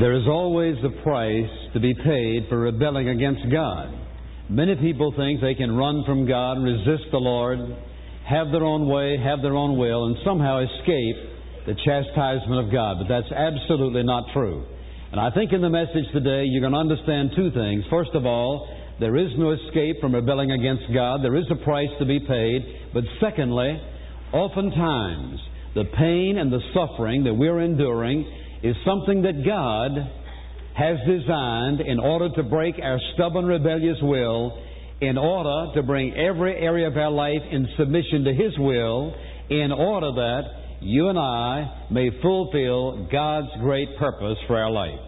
There is always the price to be paid for rebelling against God. Many people think they can run from God, resist the Lord, have their own way, have their own will, and somehow escape the chastisement of God. But that's absolutely not true. And I think in the message today, you're going to understand two things. First of all, there is no escape from rebelling against God. There is a price to be paid. But secondly, oftentimes, the pain and the suffering that we're enduring is something that God has designed in order to break our stubborn, rebellious will, in order to bring every area of our life in submission to His will, in order that you and I may fulfill God's great purpose for our life.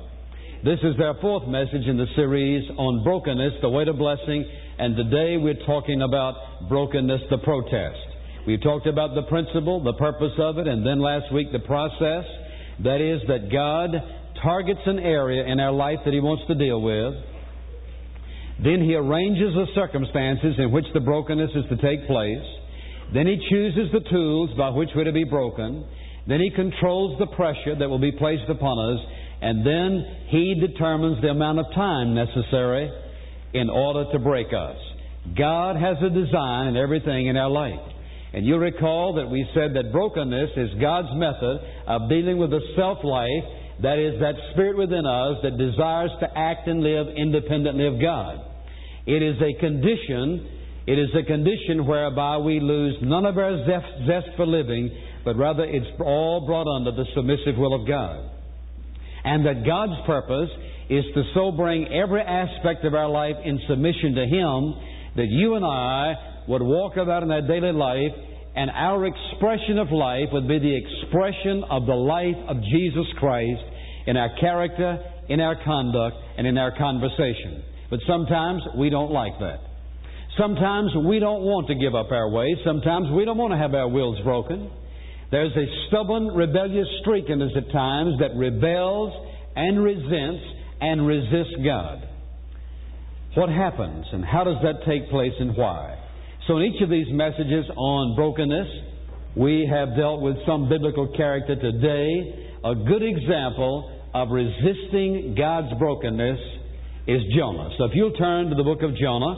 This is our fourth message in the series on brokenness, the way to blessing, and today we're talking about brokenness, the protest. We talked about the principle, the purpose of it, and then last week the process. That is, that God targets an area in our life that He wants to deal with. Then He arranges the circumstances in which the brokenness is to take place. Then He chooses the tools by which we're to be broken. Then He controls the pressure that will be placed upon us. And then He determines the amount of time necessary in order to break us. God has a design in everything in our life. And you'll recall that we said that brokenness is God's method of dealing with the self-life, that is, that spirit within us that desires to act and live independently of God. It is a condition whereby we lose none of our zest for living, but rather it's all brought under the submissive will of God. And that God's purpose is to so bring every aspect of our life in submission to Him that you and I would walk about in our daily life, and our expression of life would be the expression of the life of Jesus Christ in our character, in our conduct, and in our conversation. But sometimes we don't like that. Sometimes we don't want to give up our way. Sometimes we don't want to have our wills broken. There's a stubborn, rebellious streak in us at times that rebels and resents and resists God. What happens, and how does that take place, and why? So in each of these messages on brokenness, we have dealt with some biblical character. Today, a good example of resisting God's brokenness is Jonah. So if you'll turn to the book of Jonah,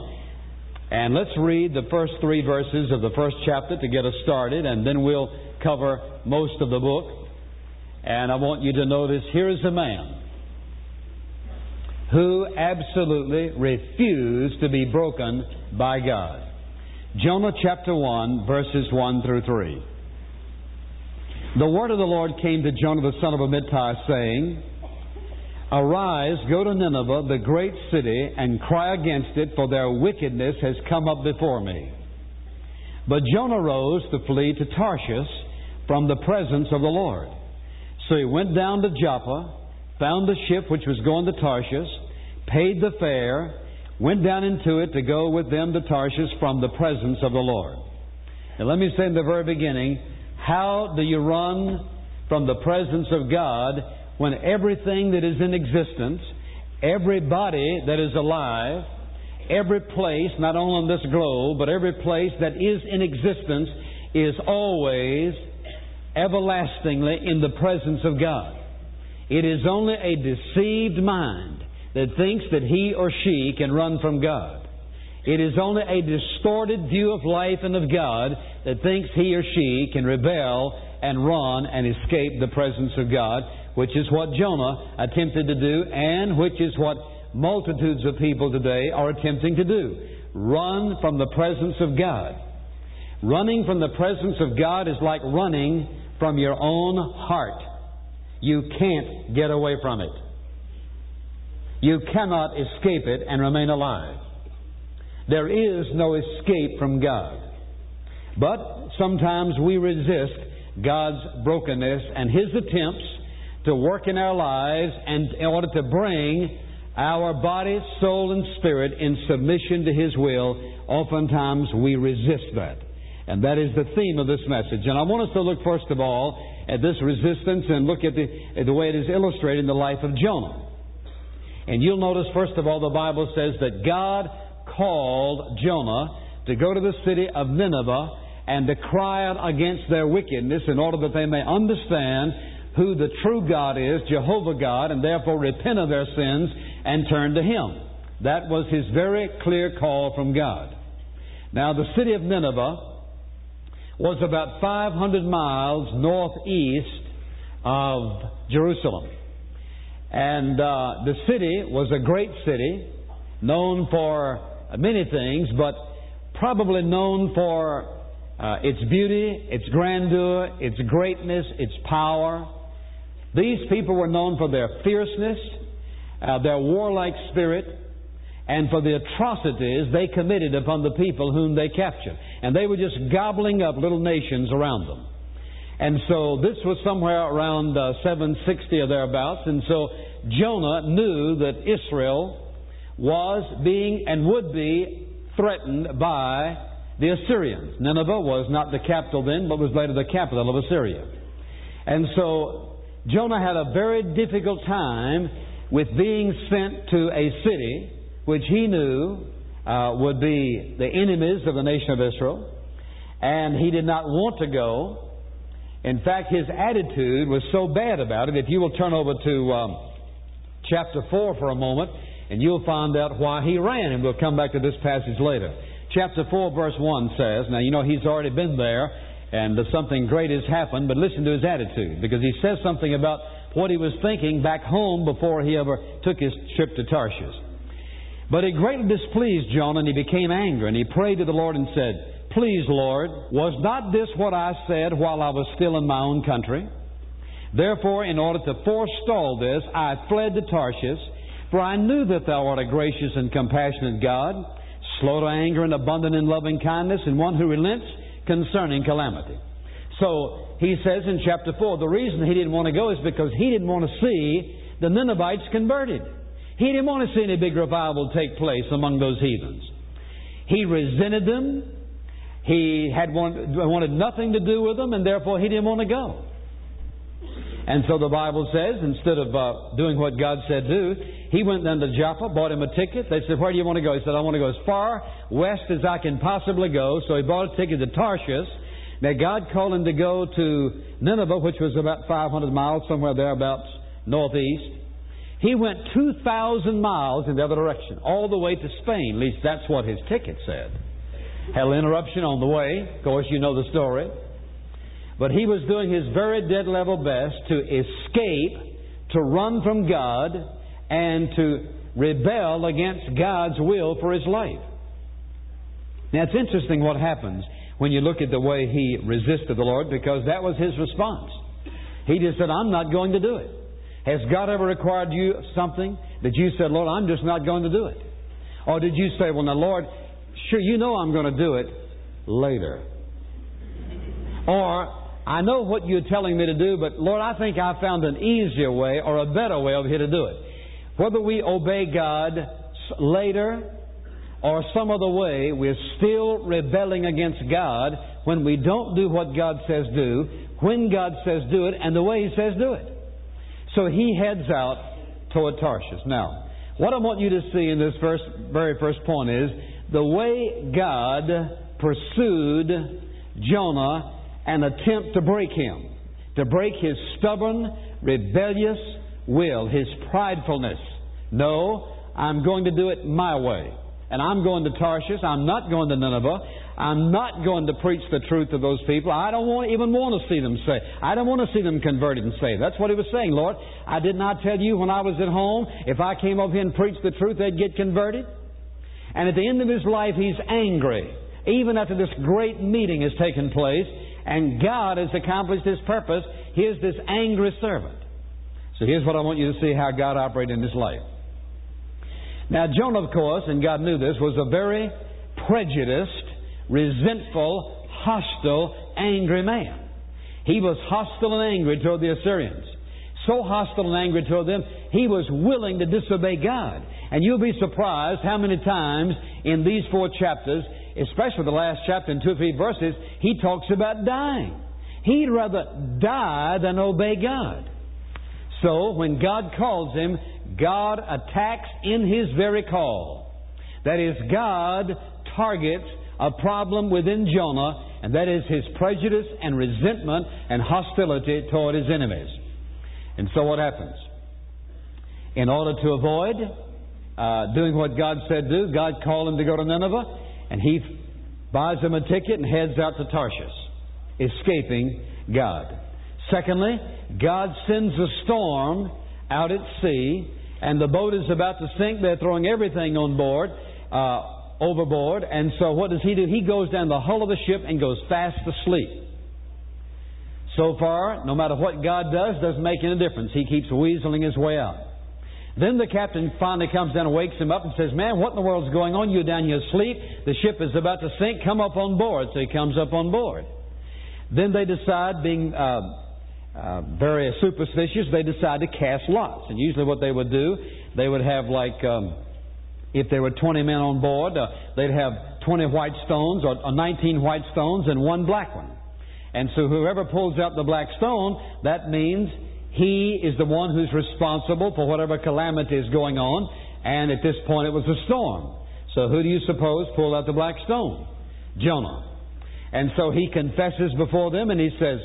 and let's read the first three verses of the first chapter to get us started, and then we'll cover most of the book. And I want you to notice, here is a man who absolutely refused to be broken by God. Jonah chapter 1, verses 1 through 3. The word of the Lord came to Jonah the son of Amittai, saying, "Arise, go to Nineveh, the great city, and cry against it, for their wickedness has come up before me." But Jonah rose to flee to Tarshish from the presence of the Lord. So he went down to Joppa, found the ship which was going to Tarshish, paid the fare, went down into it to go with them to Tarshish from the presence of the Lord. Now let me say in the very beginning, how do you run from the presence of God when everything that is in existence, everybody that is alive, every place, not only on this globe, but every place that is in existence is always everlastingly in the presence of God? It is only a deceived mind that thinks that he or she can run from God. It is only a distorted view of life and of God that thinks he or she can rebel and run and escape the presence of God, which is what Jonah attempted to do and which is what multitudes of people today are attempting to do. Run from the presence of God. Running from the presence of God is like running from your own heart. You can't get away from it. You cannot escape it and remain alive. There is no escape from God. But sometimes we resist God's brokenness and His attempts to work in our lives and in order to bring our body, soul, and spirit in submission to His will. Oftentimes we resist that. And that is the theme of this message. And I want us to look first of all at this resistance and look at the way it is illustrated in the life of Jonah. And you'll notice, first of all, the Bible says that God called Jonah to go to the city of Nineveh and to cry out against their wickedness in order that they may understand who the true God is, Jehovah God, and therefore repent of their sins and turn to Him. That was His very clear call from God. Now, the city of Nineveh was about 500 miles northeast of Jerusalem. And the city was a great city, known for many things, but probably known for its beauty, its grandeur, its greatness, its power. These people were known for their fierceness, their warlike spirit, and for the atrocities they committed upon the people whom they captured. And they were just gobbling up little nations around them. And so this was somewhere around 760 or thereabouts. And so Jonah knew that Israel was being and would be threatened by the Assyrians. Nineveh was not the capital then, but was later the capital of Assyria. And so Jonah had a very difficult time with being sent to a city which he knew would be the enemies of the nation of Israel. And he did not want to go. In fact, his attitude was so bad about it. If you will turn over to chapter 4 for a moment, and you'll find out why he ran. And we'll come back to this passage later. Chapter 4, verse 1 says, now you know he's already been there, and something great has happened, but listen to his attitude, because he says something about what he was thinking back home before he ever took his trip to Tarshish. But it greatly displeased Jonah, and he became angry, and he prayed to the Lord and said, please, Lord, was not this what I said while I was still in my own country? Therefore, in order to forestall this, I fled to Tarshish, for I knew that Thou art a gracious and compassionate God, slow to anger and abundant in loving kindness, and one who relents concerning calamity. So, he says in chapter 4, the reason he didn't want to go is because he didn't want to see the Ninevites converted. He didn't want to see any big revival take place among those heathens. He resented them. He had wanted nothing to do with them, and therefore he didn't want to go. And so the Bible says, instead of doing what God said do, he went down to Joppa, bought him a ticket. They said, where do you want to go? He said, I want to go as far west as I can possibly go. So he bought a ticket to Tarshish. Now God called him to go to Nineveh, which was about 500 miles, somewhere thereabouts, northeast. He went 2,000 miles in the other direction, all the way to Spain. At least that's what his ticket said. Had an interruption on the way. Of course, you know the story. But he was doing his very dead level best to escape, to run from God, and to rebel against God's will for his life. Now, it's interesting what happens when you look at the way he resisted the Lord, because that was his response. He just said, I'm not going to do it. Has God ever required you something that you said, Lord, I'm just not going to do it? Or did you say, well, now, Lord, sure, you know I'm going to do it later. Or, I know what you're telling me to do, but Lord, I think I found an easier way or a better way over here to do it. Whether we obey God later or some other way, we're still rebelling against God when we don't do what God says do, when God says do it, and the way He says do it. So he heads out toward Tarshish. Now, what I want you to see in this very first point is the way God pursued Jonah an attempt to break him, to break his stubborn, rebellious will, his pridefulness. No, I'm going to do it my way. And I'm going to Tarshish. I'm not going to Nineveh. I'm not going to preach the truth to those people. I don't even want to see them saved. I don't want to see them converted and saved. That's what he was saying, Lord. I did not tell you when I was at home, if I came over here and preached the truth, they'd get converted. And at the end of his life, he's angry. Even after this great meeting has taken place, and God has accomplished His purpose, here's this angry servant. So here's what I want you to see how God operated in his life. Now, Jonah, of course, and God knew this, was a very prejudiced, resentful, hostile, angry man. He was hostile and angry toward the Assyrians. So hostile and angry toward them, he was willing to disobey God. And you'll be surprised how many times in these four chapters, especially the last chapter in 2 or 3 verses, he talks about dying. He'd rather die than obey God. So, when God calls him, God attacks in His very call. That is, God targets a problem within Jonah, and that is his prejudice and resentment and hostility toward his enemies. And so what happens? In order to avoid doing what God said do, God called him to go to Nineveh, and he buys him a ticket and heads out to Tarshish, escaping God. Secondly, God sends a storm out at sea, and the boat is about to sink. They're throwing everything on board, overboard. And so what does he do? He goes down the hull of the ship and goes fast asleep. So far, no matter what God does, doesn't make any difference. He keeps weaseling his way out. Then the captain finally comes down and wakes him up and says, "Man, what in the world's going on? You're down here asleep. The ship is about to sink. Come up on board." So he comes up on board. Then they decide, being very superstitious, they decide to cast lots. And usually what they would do, they would have if there were 20 men on board, they'd have 20 white stones or 19 white stones and one black one. And so whoever pulls out the black stone, that means he is the one who's responsible for whatever calamity is going on. And at this point, it was a storm. So who do you suppose pulled out the black stone? Jonah. And so he confesses before them and he says,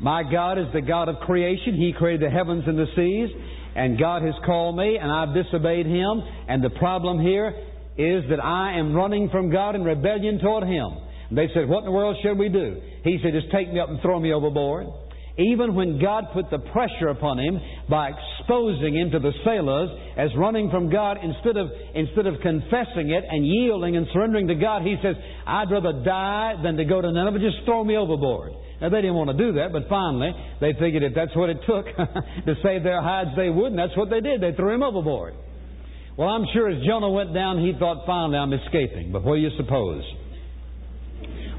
"My God is the God of creation. He created the heavens and the seas. And God has called me and I've disobeyed Him. And the problem here is that I am running from God in rebellion toward Him." And they said, "What in the world should we do?" He said, "Just take me up and throw me overboard." Even when God put the pressure upon him by exposing him to the sailors as running from God, instead of confessing it and yielding and surrendering to God, he says, "I'd rather die than to go to Nineveh. Just throw me overboard." Now, they didn't want to do that, but finally they figured if that's what it took to save their hides, they would, and that's what they did. They threw him overboard. Well, I'm sure as Jonah went down, he thought, "Finally, I'm escaping." But what do you suppose?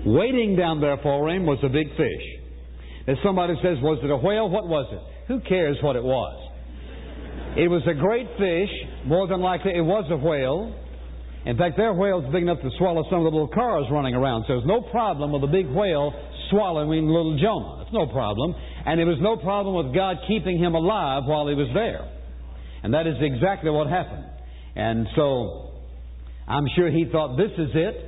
Waiting down there for him was a big fish. As somebody says, "Was it a whale? What was it?" Who cares what it was? It was a great fish. More than likely, it was a whale. In fact, their whale's big enough to swallow some of the little cars running around. So there's no problem with a big whale swallowing little Jonah. It's no problem. And it was no problem with God keeping him alive while he was there. And that is exactly what happened. And so I'm sure he thought, "This is it."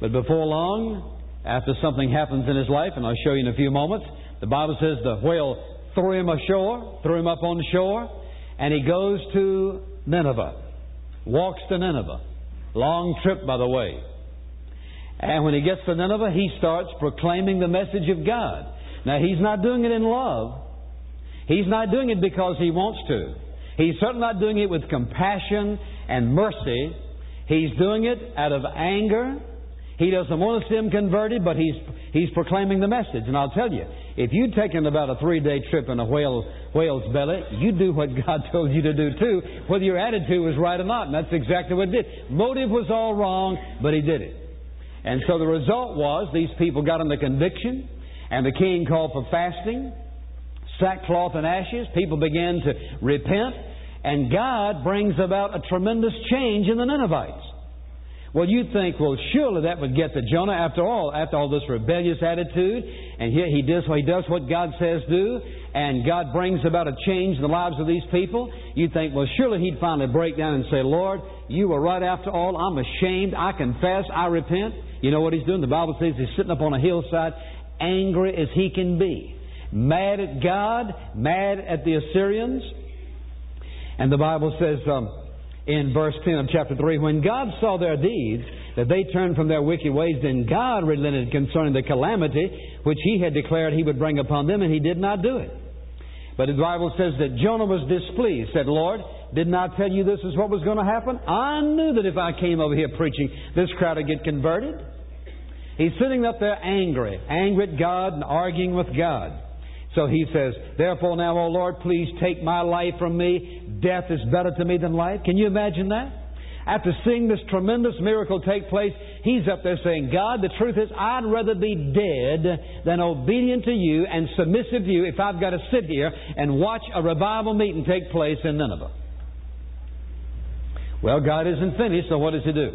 But before long, after something happens in his life, and I'll show you in a few moments, the Bible says the whale threw him ashore, threw him up on shore, and he goes to Nineveh, walks to Nineveh. Long trip, by the way. And when he gets to Nineveh, he starts proclaiming the message of God. Now, he's not doing it in love. He's not doing it because he wants to. He's certainly not doing it with compassion and mercy. He's doing it out of anger. He doesn't want to see him converted, but he's proclaiming the message. And I'll tell you, if you'd taken about a 3-day trip in a whale's belly, you'd do what God told you to do too, whether your attitude was right or not. And that's exactly what it did. Motive was all wrong, but he did it. And so the result was these people got under conviction, and the king called for fasting, sackcloth and ashes. People began to repent, and God brings about a tremendous change in the Ninevites. Well, you think, well, surely that would get to Jonah after all this rebellious attitude. And here he does what God says do, and God brings about a change in the lives of these people. You think, well, surely he'd finally break down and say, "Lord, you were right after all. I'm ashamed. I confess. I repent." You know what he's doing? The Bible says he's sitting up on a hillside, angry as he can be. Mad at God, mad at the Assyrians. And the Bible says, in verse 10 of chapter 3, "When God saw their deeds, that they turned from their wicked ways, then God relented concerning the calamity which He had declared He would bring upon them, and He did not do it." But the Bible says that Jonah was displeased, said, "Lord, didn't I tell you this is what was going to happen? I knew that if I came over here preaching, this crowd would get converted." He's sitting up there angry at God and arguing with God. So he says, "Therefore now, O Lord, please take my life from me. Death is better to me than life." Can you imagine that? After seeing this tremendous miracle take place, he's up there saying, "God, the truth is, I'd rather be dead than obedient to you and submissive to you if I've got to sit here and watch a revival meeting take place in Nineveh." Well, God isn't finished, so what does He do?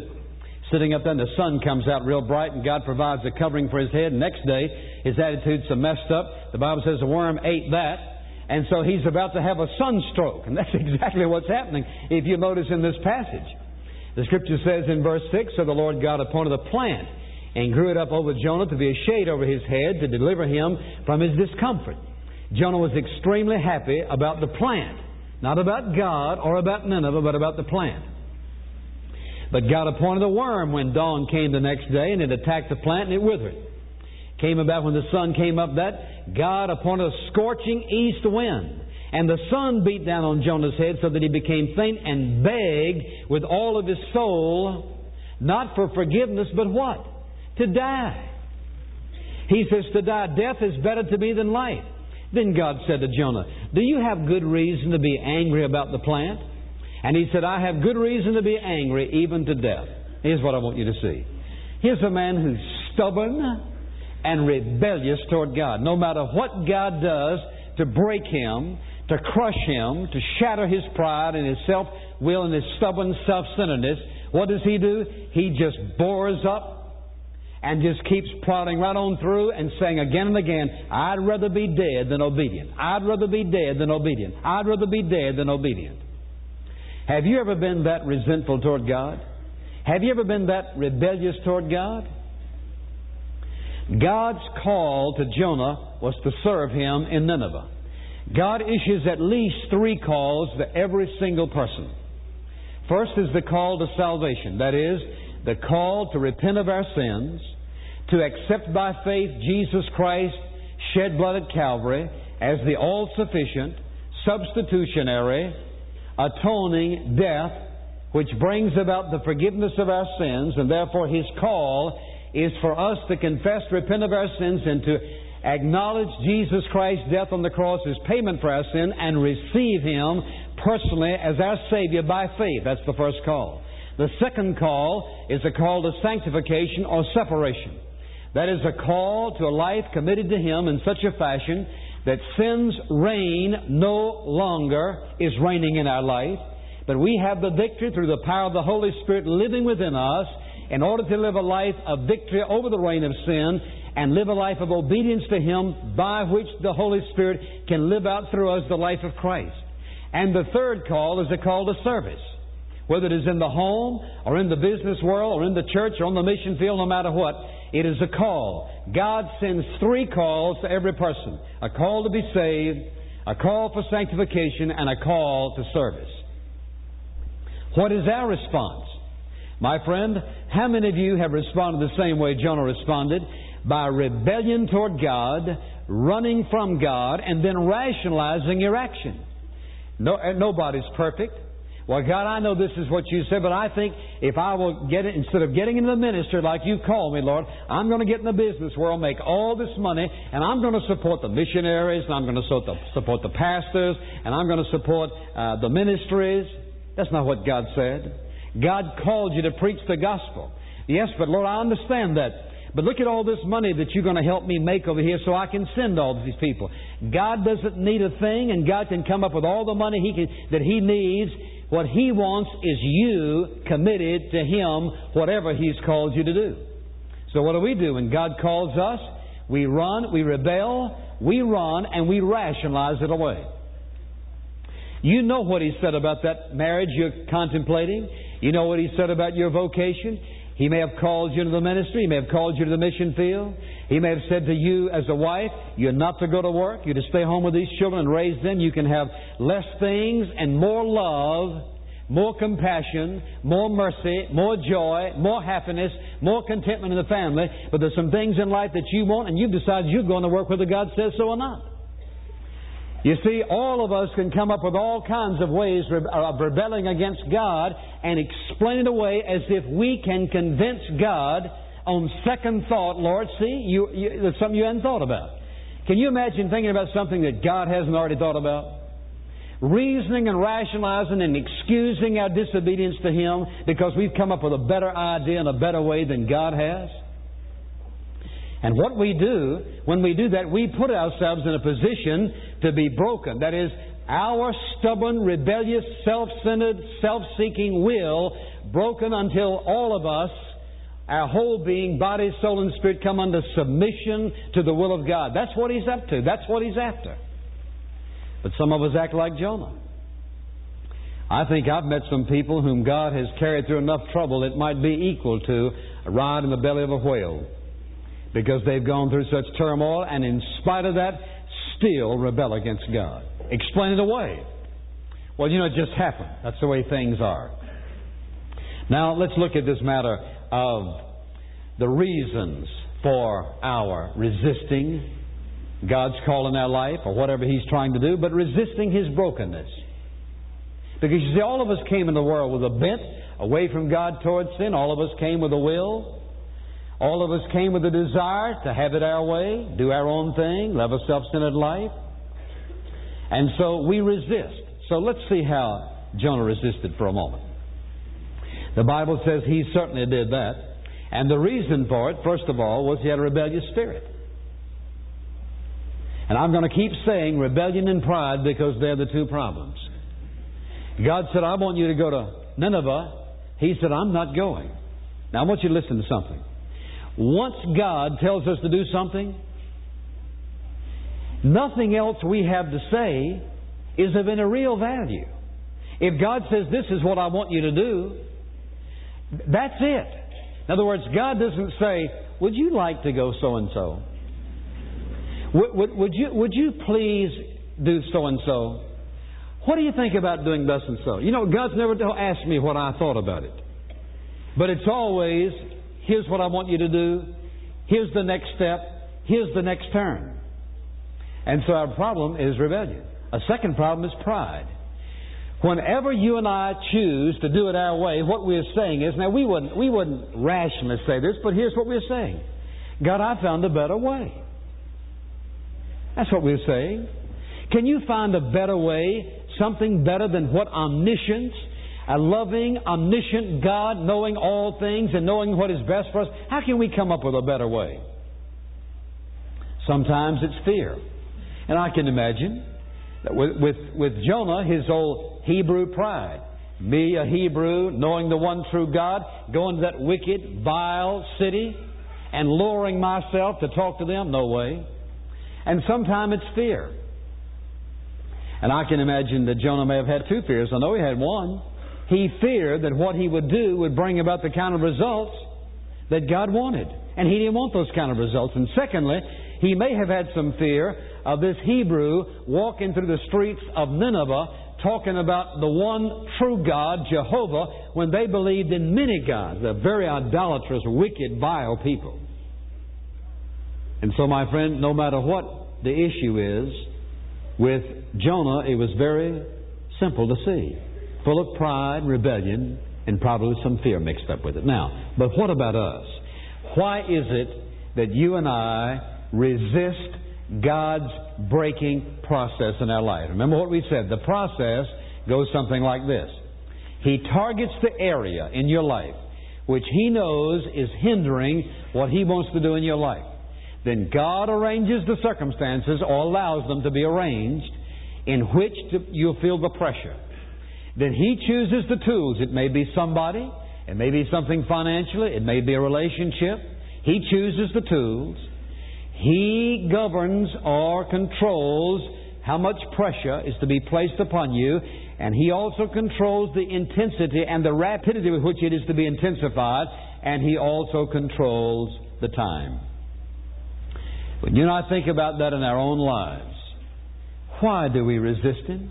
Sitting up there, and the sun comes out real bright, and God provides a covering for his head. Next day, his attitude's so messed up. The Bible says the worm ate that, and so he's about to have a sunstroke. And that's exactly what's happening, if you notice in this passage. The Scripture says in verse 6, "So the Lord God appointed a plant and grew it up over Jonah to be a shade over his head to deliver him from his discomfort." Jonah was extremely happy about the plant. Not about God or about Nineveh, but about the plant. But God appointed a worm when dawn came the next day, and it attacked the plant, and it withered. It came about when the sun came up that God appointed a scorching east wind. And the sun beat down on Jonah's head so that he became faint and begged with all of his soul, not for forgiveness, but what? To die. He says, to die. Death is better to me than life. Then God said to Jonah, do you have good reason to be angry about the plant? And he said, I have good reason to be angry, even to death. Here's what I want you to see. Here's a man who's stubborn and rebellious toward God. No matter what God does to break him, to crush him, to shatter his pride and his self-will and his stubborn self-centeredness, what does he do? He just bores up and just keeps prodding right on through and saying again and again, I'd rather be dead than obedient. I'd rather be dead than obedient. I'd rather be dead than obedient. Have you ever been that resentful toward God? Have you ever been that rebellious toward God? God's call to Jonah was to serve him in Nineveh. God issues at least three calls to every single person. First is the call to salvation. That is, the call to repent of our sins, to accept by faith Jesus Christ, shed blood at Calvary, as the all-sufficient, substitutionary, atoning death, which brings about the forgiveness of our sins, and therefore His call is for us to confess, repent of our sins, and to acknowledge Jesus Christ's death on the cross as payment for our sin, and receive Him personally as our Savior by faith. That's the first call. The second call is a call to sanctification or separation. That is a call to a life committed to Him in such a fashion that sin's reign no longer is reigning in our life, but we have the victory through the power of the Holy Spirit living within us in order to live a life of victory over the reign of sin and live a life of obedience to Him by which the Holy Spirit can live out through us the life of Christ. And the third call is a call to service. Whether it is in the home, or in the business world, or in the church, or on the mission field, no matter what, it is a call. God sends three calls to every person. A call to be saved, a call for sanctification, and a call to service. What is our response? My friend, how many of you have responded the same way Jonah responded? By rebellion toward God, running from God, and then rationalizing your action. Nobody's perfect. Well, God, I know this is what You said, but I think if I will get it, instead of getting into the ministry like You've called me, Lord, I'm going to get in the business world, make all this money, and I'm going to support the missionaries, and I'm going to support the pastors, and I'm going to support the ministries. That's not what God said. God called you to preach the gospel. Yes, but Lord, I understand that. But look at all this money that You're going to help me make over here so I can send all these people. God doesn't need a thing, and God can come up with all the money that He needs. What He wants is you committed to Him, whatever He's called you to do. So what do? When God calls us, we run, we rebel, we run, and we rationalize it away. You know what He said about that marriage you're contemplating. You know what He said about your vocation. He may have called you to the ministry. He may have called you to the mission field. He may have said to you as a wife, you're not to go to work. You're to stay home with these children and raise them. You can have less things and more love, more compassion, more mercy, more joy, more happiness, more contentment in the family. But there's some things in life that you want, and you've decided you're going to work whether God says so or not. You see, all of us can come up with all kinds of ways of rebelling against God and explain it away as if we can convince God on second thought, Lord, see, that's something you hadn't thought about. Can you imagine thinking about something that God hasn't already thought about? Reasoning and rationalizing and excusing our disobedience to Him because we've come up with a better idea and a better way than God has? And what we do, when we do that, we put ourselves in a position to be broken. That is, our stubborn, rebellious, self-centered, self-seeking will, broken until all of us, our whole being, body, soul, and spirit, come under submission to the will of God. That's what He's up to. That's what He's after. But some of us act like Jonah. I think I've met some people whom God has carried through enough trouble it might be equal to a rod in the belly of a whale, because they've gone through such turmoil, and in spite of that, still rebel against God. Explain it away. Well, you know, it just happened. That's the way things are. Now, let's look at this matter of the reasons for our resisting God's call in our life or whatever He's trying to do, but resisting His brokenness. Because, you see, all of us came in the world with a bent away from God towards sin. All of us came with a will. All of us came with a desire to have it our way, do our own thing, live a self-centered life. And so we resist. So let's see how Jonah resisted for a moment. The Bible says he certainly did that. And the reason for it, first of all, was he had a rebellious spirit. And I'm going to keep saying rebellion and pride because they're the two problems. God said, I want you to go to Nineveh. He said, I'm not going. Now, I want you to listen to something. Once God tells us to do something, nothing else we have to say is of any real value. If God says, this is what I want you to do, that's it. In other words, God doesn't say, would you like to go so-and-so? Would you please do so-and-so? What do you think about doing thus and so? You know, God's never asked me what I thought about it. But it's always, here's what I want you to do. Here's the next step. Here's the next turn. And so our problem is rebellion. A second problem is pride. Whenever you and I choose to do it our way, what we're saying is, now we wouldn't rationally say this, but here's what we're saying. God, I found a better way. That's what we're saying. Can you find a better way, something better than what omniscience, a loving, omniscient God, knowing all things and knowing what is best for us? How can we come up with a better way? Sometimes it's fear. And I can imagine that with Jonah, his old Hebrew pride. Me, a Hebrew, knowing the one true God, going to that wicked, vile city and lowering myself to talk to them? No way. And sometimes it's fear. And I can imagine that Jonah may have had two fears. I know he had one. He feared that what he would do would bring about the kind of results that God wanted. And he didn't want those kind of results. And secondly, he may have had some fear of this Hebrew walking through the streets of Nineveh talking about the one true God, Jehovah, when they believed in many gods. They're very idolatrous, wicked, vile people. And so, my friend, no matter what the issue is, with Jonah, it was very simple to see. Full of pride, rebellion, and probably some fear mixed up with it. Now, but what about us? Why is it that you and I resist God's breaking process in our life? Remember what we said. The process goes something like this. He targets the area in your life which He knows is hindering what He wants to do in your life. Then God arranges the circumstances or allows them to be arranged in which you'll feel the pressure. Then He chooses the tools. It may be somebody. It may be something financially. It may be a relationship. He chooses the tools. He governs or controls how much pressure is to be placed upon you. And He also controls the intensity and the rapidity with which it is to be intensified. And He also controls the time. When you and I think about that in our own lives, why do we resist Him?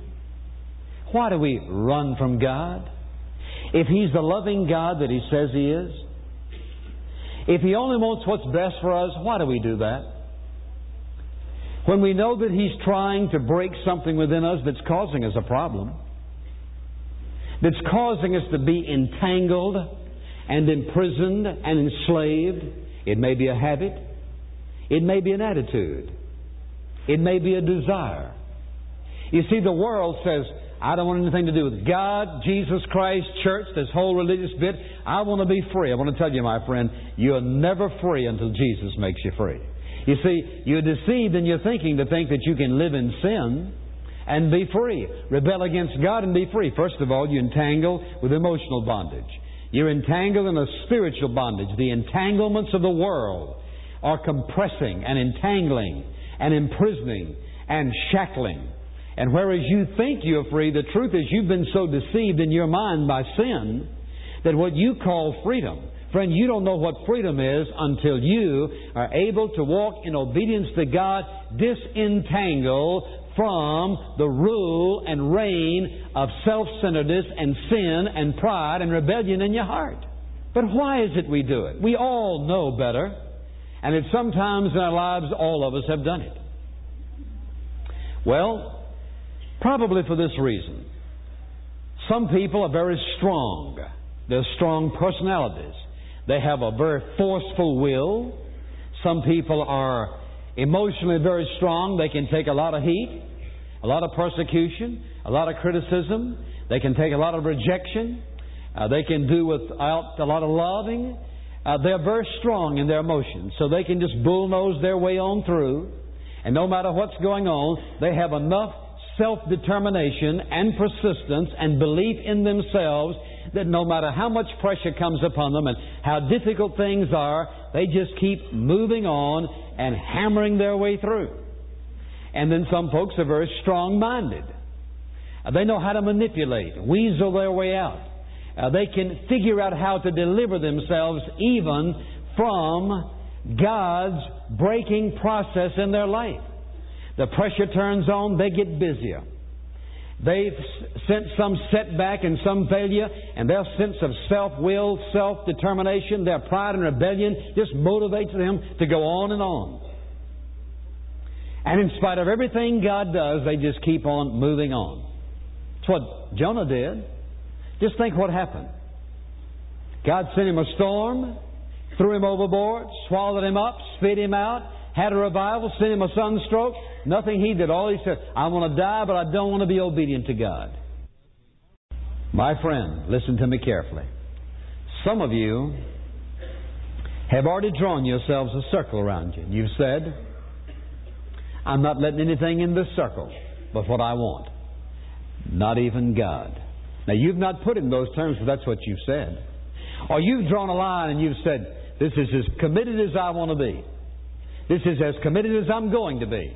Why do we run from God? If He's the loving God that He says He is, if He only wants what's best for us, why do we do that? When we know that He's trying to break something within us that's causing us a problem, that's causing us to be entangled and imprisoned and enslaved, it may be a habit, it may be an attitude, it may be a desire. You see, the world says, I don't want anything to do with God, Jesus Christ, church, this whole religious bit. I want to be free. I want to tell you, my friend, you're never free until Jesus makes you free. You see, you're deceived in your thinking to think that you can live in sin and be free. Rebel against God and be free. First of all, you're entangled with emotional bondage. You're entangled in a spiritual bondage. The entanglements of the world are compressing and entangling and imprisoning and shackling. And whereas you think you're free, the truth is you've been so deceived in your mind by sin that what you call freedom, Friend, you don't know what freedom is until you are able to walk in obedience to God, disentangle from the rule and reign of self-centeredness and sin and pride and rebellion in your heart. But why is it we do it? We all know better. And it's sometimes in our lives all of us have done it. Well, probably for this reason. Some people are very strong. They're strong personalities. They have a very forceful will. Some people are emotionally very strong. They can take a lot of heat, a lot of persecution, a lot of criticism. They can take a lot of rejection. They can do without a lot of loving. They're very strong in their emotions, so they can just bullnose their way on through. And no matter what's going on, they have enough self-determination and persistence and belief in themselves that no matter how much pressure comes upon them and how difficult things are, they just keep moving on and hammering their way through. And then some folks are very strong-minded. They know how to manipulate, weasel their way out. They can figure out how to deliver themselves even from God's breaking process in their life. The pressure turns on, they get busier. They've sensed some setback and some failure, and their sense of self-will, self-determination, their pride and rebellion just motivates them to go on and on. And in spite of everything God does, they just keep on moving on. It's what Jonah did. Just think what happened. God sent him a storm, threw him overboard, swallowed him up, spit him out, had a revival, sent him a sunstroke. Nothing he did. All he said, I want to die, but I don't want to be obedient to God. My friend, listen to me carefully. Some of you have already drawn yourselves a circle around you. You've said, I'm not letting anything in this circle but what I want. Not even God. Now, you've not put it in those terms, but that's what you've said. Or you've drawn a line and you've said, this is as committed as I want to be. This is as committed as I'm going to be.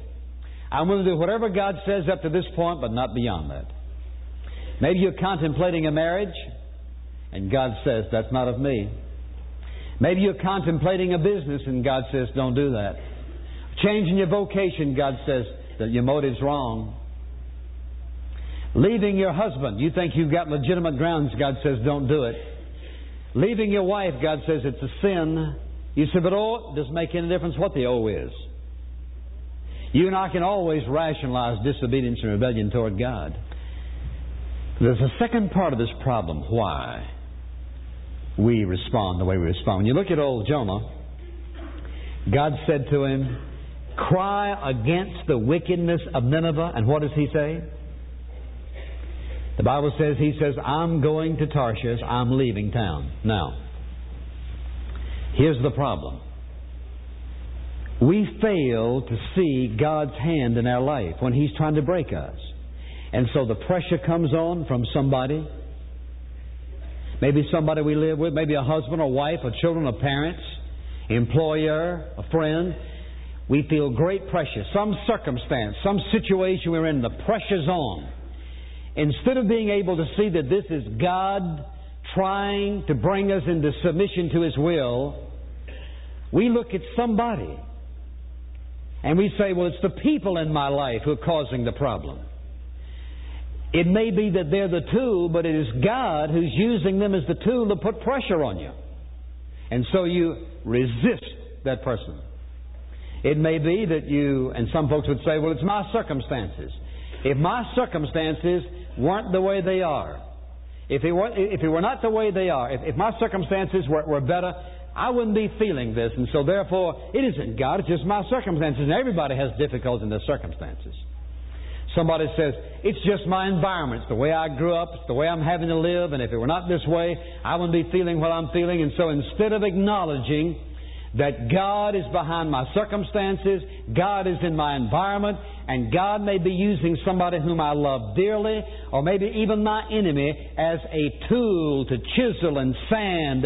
I'm willing to do whatever God says up to this point, but not beyond that. Maybe you're contemplating a marriage, and God says, that's not of me. Maybe you're contemplating a business, and God says, don't do that. Changing your vocation, God says, that your motive's wrong. Leaving your husband, you think you've got legitimate grounds, God says, don't do it. Leaving your wife, God says, it's a sin. You say, but oh, it doesn't make any difference what the oh is. You and I can always rationalize disobedience and rebellion toward God. There's a second part of this problem, why we respond the way we respond. When you look at old Jonah, God said to him, cry against the wickedness of Nineveh. And what does he say? The Bible says, he says, I'm going to Tarshish, I'm leaving town. Now, here's the problem. We fail to see God's hand in our life when He's trying to break us. And so the pressure comes on from somebody. Maybe somebody we live with, maybe a husband or wife or children or parents, employer, a friend. We feel great pressure. Some circumstance, some situation we're in, the pressure's on. Instead of being able to see that this is God trying to bring us into submission to His will, we look at somebody. And we say, well, it's the people in my life who are causing the problem. It may be that they're the tool, but it is God who's using them as the tool to put pressure on you. And so you resist that person. It may be that you, and some folks would say, well, it's my circumstances. If my circumstances weren't the way they are, if it were not the way they are, if my circumstances were better, I wouldn't be feeling this, and so therefore, it isn't God, it's just my circumstances. And everybody has difficulties in their circumstances. Somebody says, it's just my environment, it's the way I grew up, it's the way I'm having to live, and if it were not this way, I wouldn't be feeling what I'm feeling. And so instead of acknowledging that God is behind my circumstances, God is in my environment, and God may be using somebody whom I love dearly, or maybe even my enemy, as a tool to chisel and sand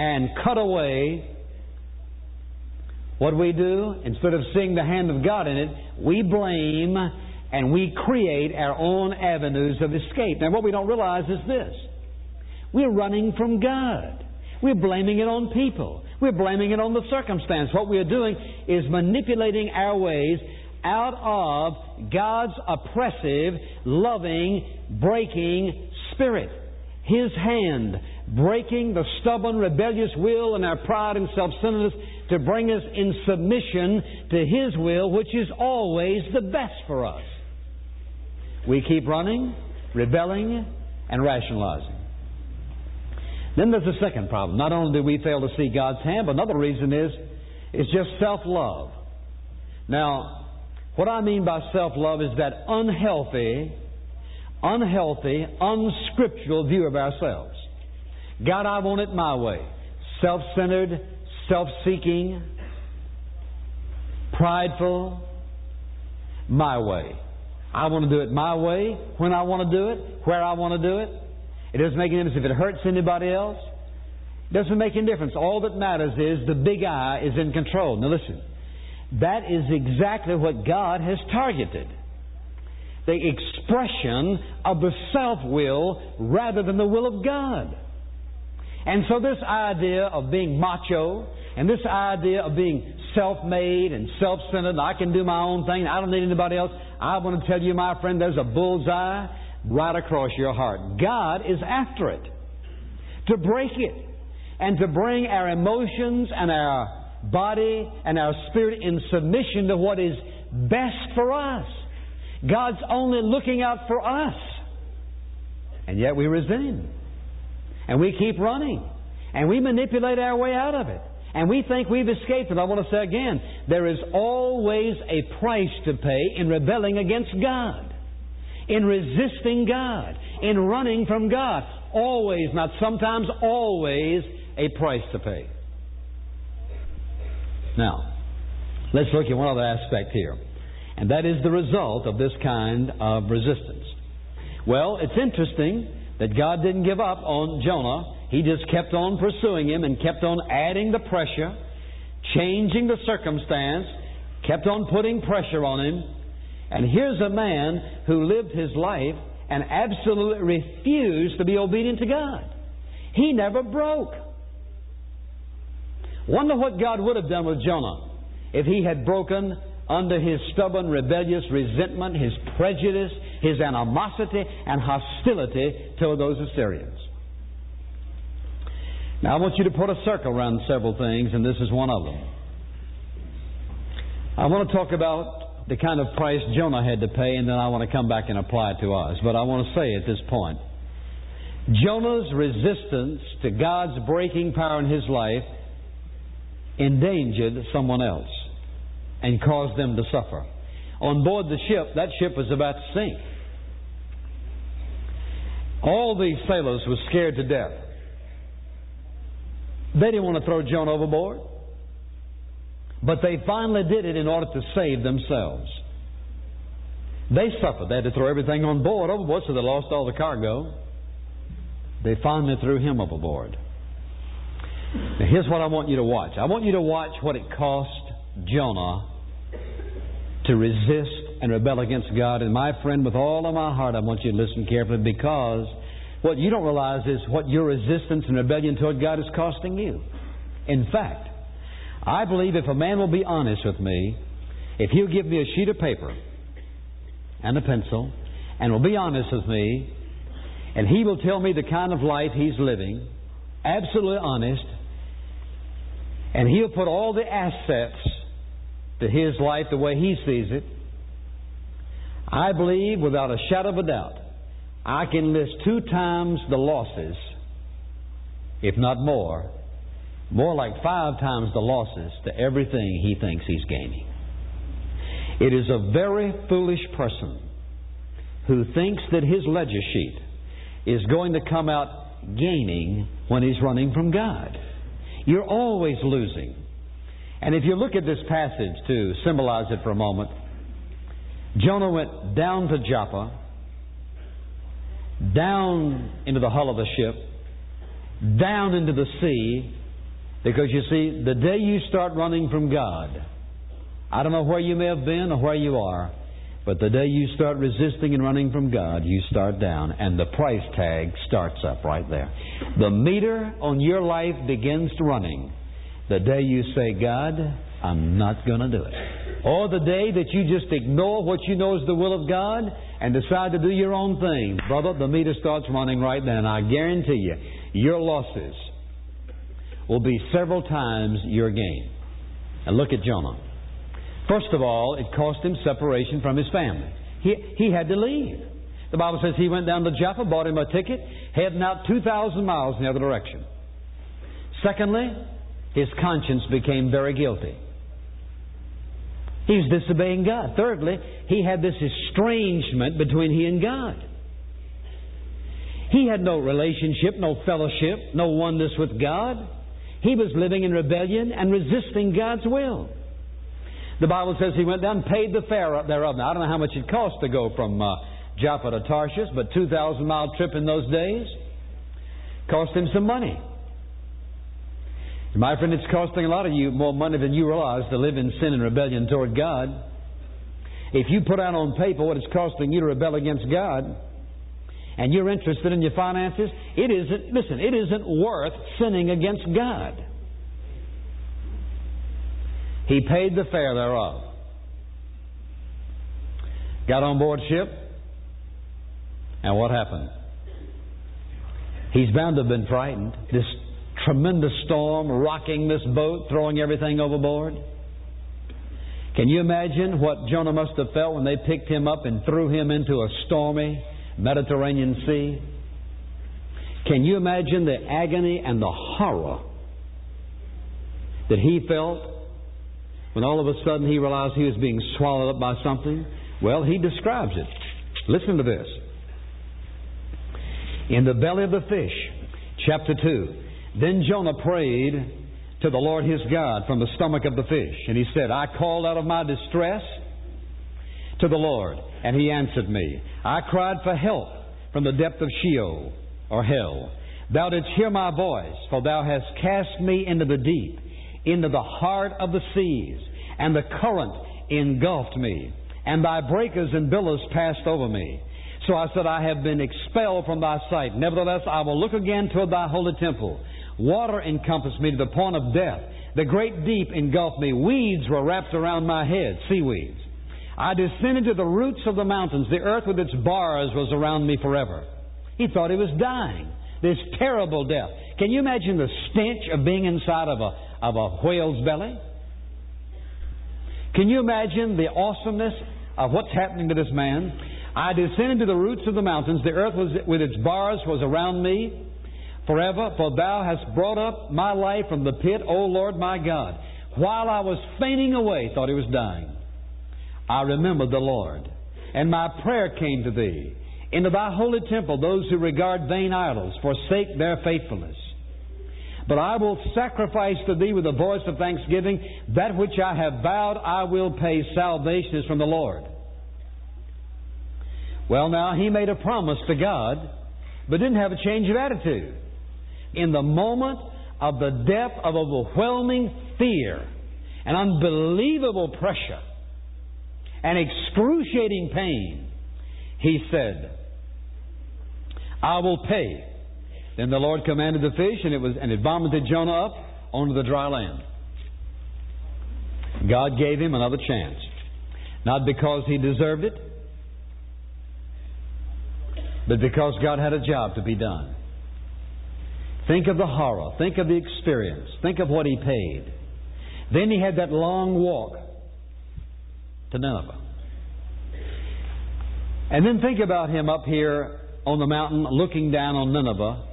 and cut away. What we do, instead of seeing the hand of God in it, we blame and we create our own avenues of escape. Now, what we don't realize is this. We're running from God. We're blaming it on people. We're blaming it on the circumstance. What we are doing is manipulating our ways out of God's oppressive, loving, breaking spirit. His hand breaking the stubborn, rebellious will and our pride and self-centeredness to bring us in submission to His will, which is always the best for us. We keep running, rebelling, and rationalizing. Then there's the second problem. Not only do we fail to see God's hand, but another reason is it's just self-love. Now, what I mean by self-love is that unhealthy, unscriptural view of ourselves. God, I want it my way. Self-centered, self-seeking, prideful, my way. I want to do it my way, when I want to do it, where I want to do it. It doesn't make any difference if it hurts anybody else. It doesn't make any difference. All that matters is the big I is in control. Now listen, that is exactly what God has targeted. The expression of the self-will rather than the will of God. And so this idea of being macho and this idea of being self-made and self-centered, and I can do my own thing, I don't need anybody else. I want to tell you, my friend, there's a bullseye right across your heart. God is after it, to break it, and to bring our emotions and our body and our spirit in submission to what is best for us. God's only looking out for us. And yet we resent Him. And we keep running. And we manipulate our way out of it. And we think we've escaped it. I want to say again, there is always a price to pay in rebelling against God, in resisting God, in running from God. Always, not sometimes, always a price to pay. Now, let's look at one other aspect here. And that is the result of this kind of resistance. Well, it's interesting that God didn't give up on Jonah. He just kept on pursuing him and kept on adding the pressure, changing the circumstance, kept on putting pressure on him. And here's a man who lived his life and absolutely refused to be obedient to God. He never broke. Wonder what God would have done with Jonah if he had broken under his stubborn, rebellious resentment, his prejudice, his animosity and hostility toward those Assyrians. Now, I want you to put a circle around several things, and this is one of them. I want to talk about the kind of price Jonah had to pay, and then I want to come back and apply it to us. But I want to say at this point, Jonah's resistance to God's breaking power in his life endangered someone else and caused them to suffer. On board the ship, that ship was about to sink. All these sailors were scared to death. They didn't want to throw Jonah overboard. But they finally did it in order to save themselves. They suffered. They had to throw everything on board overboard, so they lost all the cargo. They finally threw him overboard. Now, here's what I want you to watch. I want you to watch what it cost Jonah to resist and rebel against God. And my friend, with all of my heart, I want you to listen carefully, because what you don't realize is what your resistance and rebellion toward God is costing you. In fact, I believe if a man will be honest with me, if he'll give me a sheet of paper and a pencil, and will be honest with me, and he will tell me the kind of life he's living, absolutely honest, and he'll put all the assets to his life the way he sees it, I believe without a shadow of a doubt, I can list 2 times the losses, if not more like 5 times the losses to everything he thinks he's gaining. It is a very foolish person who thinks that his ledger sheet is going to come out gaining when he's running from God. You're always losing. And if you look at this passage to symbolize it for a moment, Jonah went down to Joppa, down into the hull of the ship, down into the sea, because you see, the day you start running from God, I don't know where you may have been or where you are, But the day you start resisting and running from God, you start down, and the price tag starts up right there. The meter on your life begins running the day you say, God, I'm not going to do it. Or the day that you just ignore what you know is the will of God and decide to do your own thing. Brother, the meter starts running right then. I guarantee you, your losses will be several times your gain. Now look at Jonah. First of all, it cost him separation from his family. He had to leave. The Bible says he went down to Joppa, bought him a ticket, heading out 2,000 miles in the other direction. Secondly, his conscience became very guilty. He was disobeying God. Thirdly, he had this estrangement between he and God. He had no relationship, no fellowship, no oneness with God. He was living in rebellion and resisting God's will. The Bible says he went down and paid the fare up thereof. Now, I don't know how much it cost to go from Joppa to Tarshish, but 2,000-mile trip in those days cost him some money. And my friend, it's costing a lot of you more money than you realize to live in sin and rebellion toward God. If you put out on paper what it's costing you to rebel against God, and you're interested in your finances, it isn't worth sinning against God. He paid the fare thereof. Got on board ship, and what happened? He's bound to have been frightened. This tremendous storm rocking this boat, throwing everything overboard. Can you imagine what Jonah must have felt when they picked him up and threw him into a stormy Mediterranean Sea? Can you imagine the agony and the horror that he felt when all of a sudden he realized he was being swallowed up by something? Well, he describes it. Listen to this. In the belly of the fish, chapter 2. Then Jonah prayed to the Lord his God from the stomach of the fish. And he said, I called out of my distress to the Lord, and He answered me. I cried for help from the depth of Sheol, or hell. Thou didst hear my voice, for Thou hast cast me into the deep, into the heart of the seas, and the current engulfed me, and Thy breakers and billows passed over me. So I said, I have been expelled from Thy sight. Nevertheless, I will look again toward Thy holy temple. Water encompassed me to the point of death. The great deep engulfed me. Weeds were wrapped around my head, seaweeds. I descended to the roots of the mountains. The earth with its bars was around me forever. He thought he was dying. This terrible death. Can you imagine the stench of being inside of a whale's belly? Can you imagine the awesomeness of what's happening to this man? I descended to the roots of the mountains. The earth with its bars was around me forever. For Thou hast brought up my life from the pit, O Lord my God. While I was fainting away, thought he was dying, I remembered the Lord, and my prayer came to Thee. Into Thy holy temple, those who regard vain idols forsake their faithfulness. But I will sacrifice to Thee with a voice of thanksgiving. That which I have vowed, I will pay. Salvation is from the Lord. Well, now, he made a promise to God, but didn't have a change of attitude. In the moment of the depth of overwhelming fear and unbelievable pressure, and excruciating pain, he said, I will pay. Then the Lord commanded the fish, and it vomited Jonah up onto the dry land. God gave him another chance. Not because he deserved it, but because God had a job to be done. Think of the horror. Think of the experience. Think of what he paid. Then he had that long walk to Nineveh. And then think about him up here on the mountain looking down on Nineveh.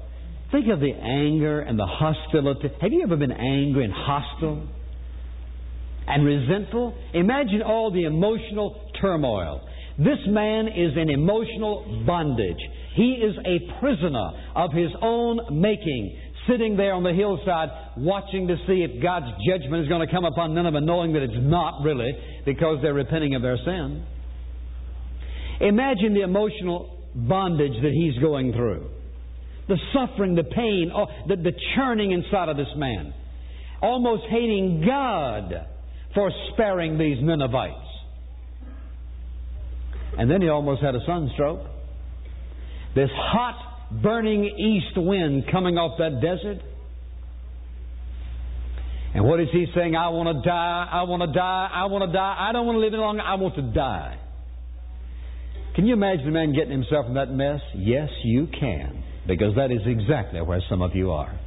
Think of the anger and the hostility. Have you ever been angry and hostile and resentful? Imagine all the emotional turmoil. This man is in emotional bondage. He is a prisoner of his own making, sitting there on the hillside watching to see if God's judgment is going to come upon Nineveh, knowing that it's not really, because they're repenting of their sin. Imagine the emotional bondage that he's going through. The suffering, the pain, the churning inside of this man. Almost hating God for sparing these Ninevites. and then he almost had a sunstroke. This hot, burning east wind coming off that desert. And what is he saying? I want to die, I want to die, I want to die. I don't want to live any longer, I want to die. Can you imagine a man getting himself in that mess? Yes, you can. Because that is exactly where some of you are.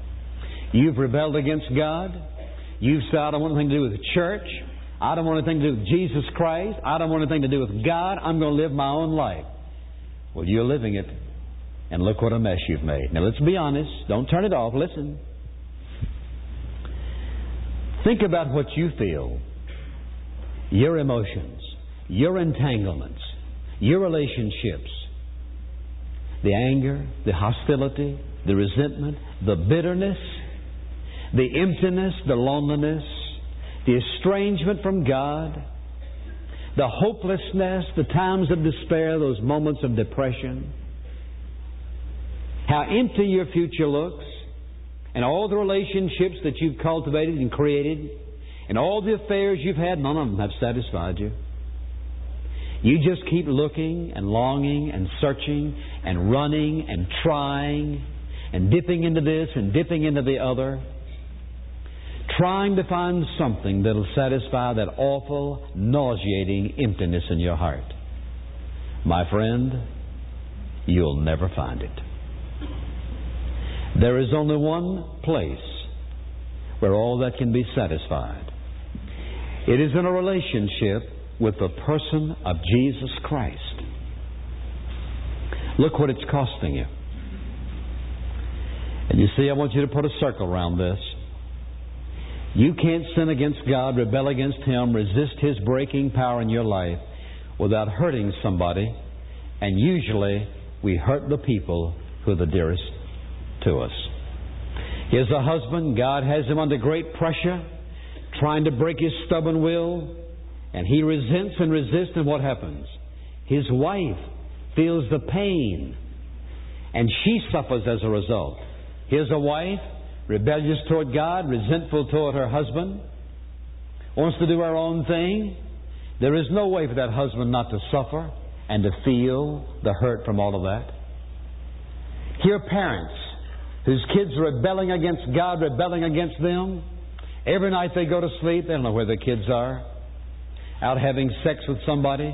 You've rebelled against God. You've said, I don't want anything to do with the church. I don't want anything to do with Jesus Christ. I don't want anything to do with God. I'm going to live my own life. Well, you're living it. And look what a mess you've made. Now, let's be honest. Don't turn it off. Listen. Think about what you feel. Your emotions. Your entanglements. Your relationships. The anger, the hostility, the resentment, the bitterness, the emptiness, the loneliness, the estrangement from God, the hopelessness, the times of despair, those moments of depression, how empty your future looks, and all the relationships that you've cultivated and created, and all the affairs you've had, none of them have satisfied you. You just keep looking and longing and searching and running and trying and dipping into this and dipping into the other, trying to find something that'll satisfy that awful, nauseating emptiness in your heart. My friend, you'll never find it. There is only one place where all that can be satisfied. It is in a relationship with the person of Jesus Christ. Look what it's costing you. And you see, I want you to put a circle around this. You can't sin against God, rebel against Him, resist His breaking power in your life without hurting somebody. And usually, we hurt the people who are the dearest to us. Here's a husband. God has him under great pressure, trying to break his stubborn will. And he resents and resists, and what happens? His wife feels the pain, and she suffers as a result. Here's a wife, rebellious toward God, resentful toward her husband, wants to do her own thing. There is no way for that husband not to suffer and to feel the hurt from all of that. Here parents whose kids are rebelling against God, rebelling against them. Every night they go to sleep, they don't know where their kids are. Out having sex with somebody,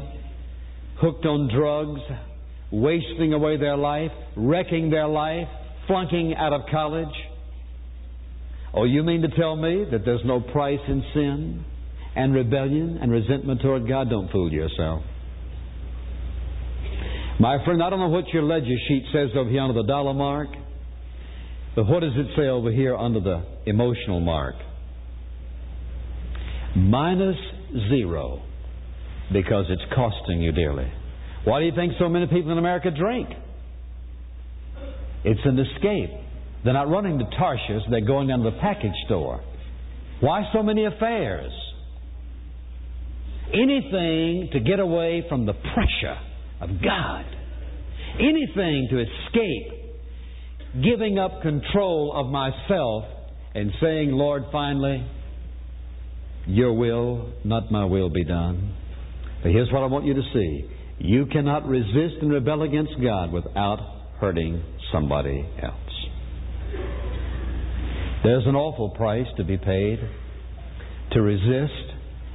hooked on drugs, wasting away their life, wrecking their life, flunking out of college. Oh, you mean to tell me that there's no price in sin and rebellion and resentment toward God? Don't fool yourself. My friend, I don't know what your ledger sheet says over here under the dollar mark, but what does it say over here under the emotional mark? Minus 0, because it's costing you dearly. Why do you think so many people in America drink? It's an escape. They're not running to Tarshish. They're going down to the package store. Why so many affairs? Anything to get away from the pressure of God. Anything to escape giving up control of myself and saying, Lord, finally, Your will, not my will, be done. But here's what I want you to see. You cannot resist and rebel against God without hurting somebody else. There's an awful price to be paid to resist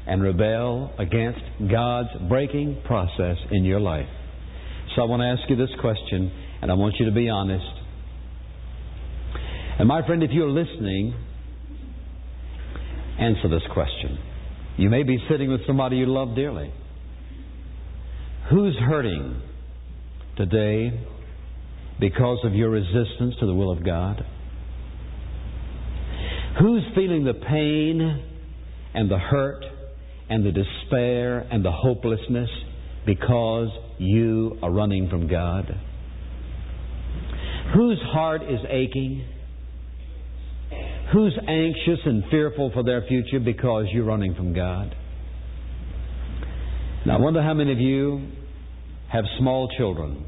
and rebel against God's breaking process in your life. So I want to ask you this question, and I want you to be honest. And my friend, if you're listening, answer this question. You may be sitting with somebody you love dearly. Who's hurting today because of your resistance to the will of God? Who's feeling the pain and the hurt and the despair and the hopelessness because you are running from God? Whose heart is aching? Who's anxious and fearful for their future because you're running from God? Now, I wonder how many of you have small children.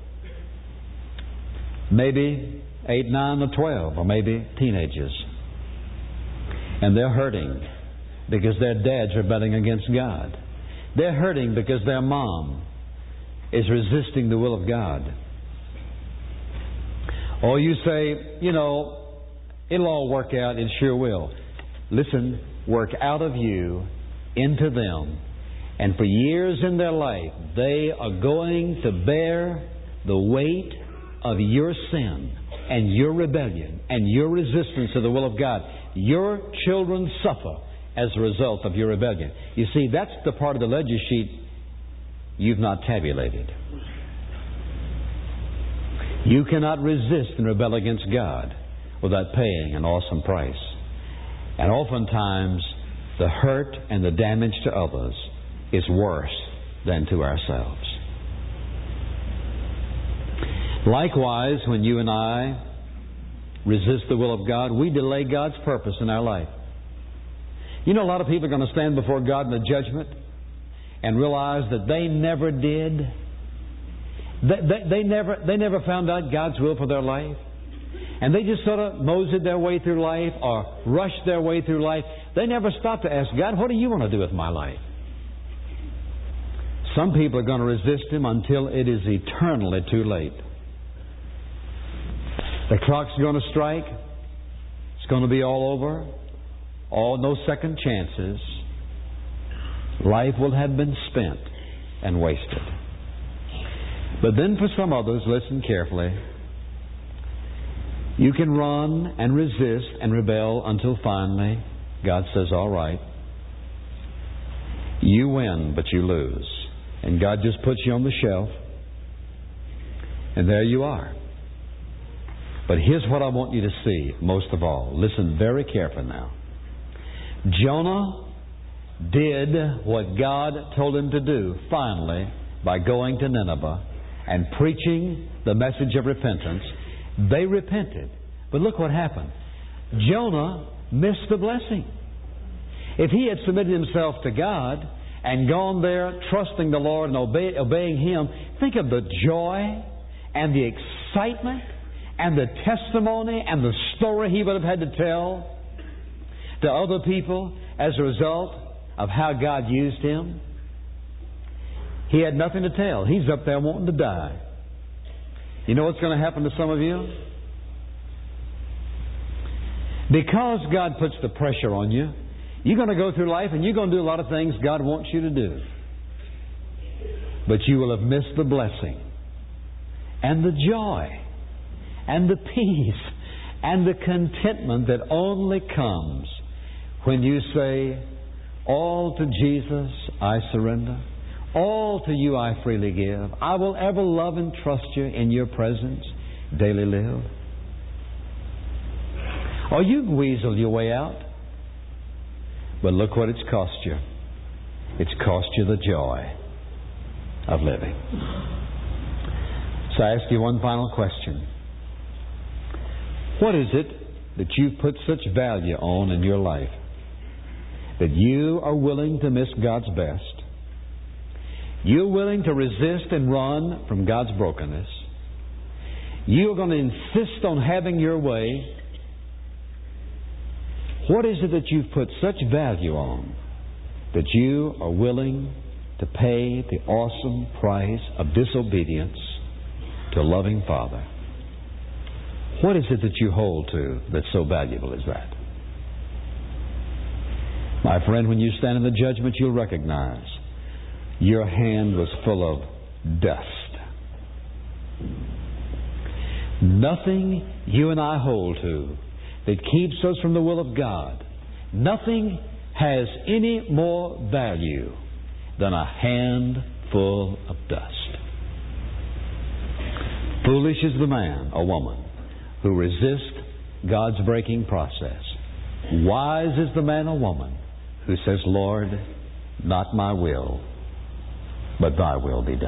Maybe 8, 9, or 12, or maybe teenagers. And they're hurting because their dad's rebelling against God. They're hurting because their mom is resisting the will of God. Or you say, you know, it'll all work out. It sure will. Listen, work out of you into them. And for years in their life, they are going to bear the weight of your sin and your rebellion and your resistance to the will of God. Your children suffer as a result of your rebellion. You see, that's the part of the ledger sheet you've not tabulated. You cannot resist and rebel against God without paying an awesome price. And oftentimes, the hurt and the damage to others is worse than to ourselves. Likewise, when you and I resist the will of God, we delay God's purpose in our life. You know, a lot of people are going to stand before God in the judgment and realize that they never did. They never found out God's will for their life. And they just sort of moseyed their way through life or rushed their way through life. They never stopped to ask God, what do you want to do with my life? Some people are going to resist Him until it is eternally too late. The clock's going to strike. It's going to be all over. No second chances. Life will have been spent and wasted. But then for some others, listen carefully, you can run and resist and rebel until finally God says, all right, you win, but you lose. And God just puts you on the shelf, and there you are. But here's what I want you to see most of all. Listen very carefully now. Jonah did what God told him to do, finally, by going to Nineveh and preaching the message of repentance. They repented. But look what happened. Jonah missed the blessing. If he had submitted himself to God and gone there trusting the Lord and obeying Him, think of the joy and the excitement and the testimony and the story he would have had to tell to other people as a result of how God used him. He had nothing to tell. He's up there wanting to die. You know what's going to happen to some of you? Because God puts the pressure on you, you're going to go through life and you're going to do a lot of things God wants you to do. But you will have missed the blessing and the joy and the peace and the contentment that only comes when you say, all to Jesus I surrender. All to you I freely give. I will ever love and trust you, in your presence daily live. Or you can weasel your way out. But look what it's cost you. It's cost you the joy of living. So I ask you one final question. What is it that you've put such value on in your life that you are willing to miss God's best? You're willing to resist and run from God's brokenness. You're going to insist on having your way. What is it that you've put such value on that you are willing to pay the awesome price of disobedience to a loving Father? What is it that you hold to that's so valuable as that? My friend, when you stand in the judgment, you'll recognize your hand was full of dust. Nothing you and I hold to that keeps us from the will of God, nothing has any more value than a handful of dust. Foolish is the man or woman who resist God's breaking process. Wise is the man or woman who says, Lord, not my will, but Thy will be done.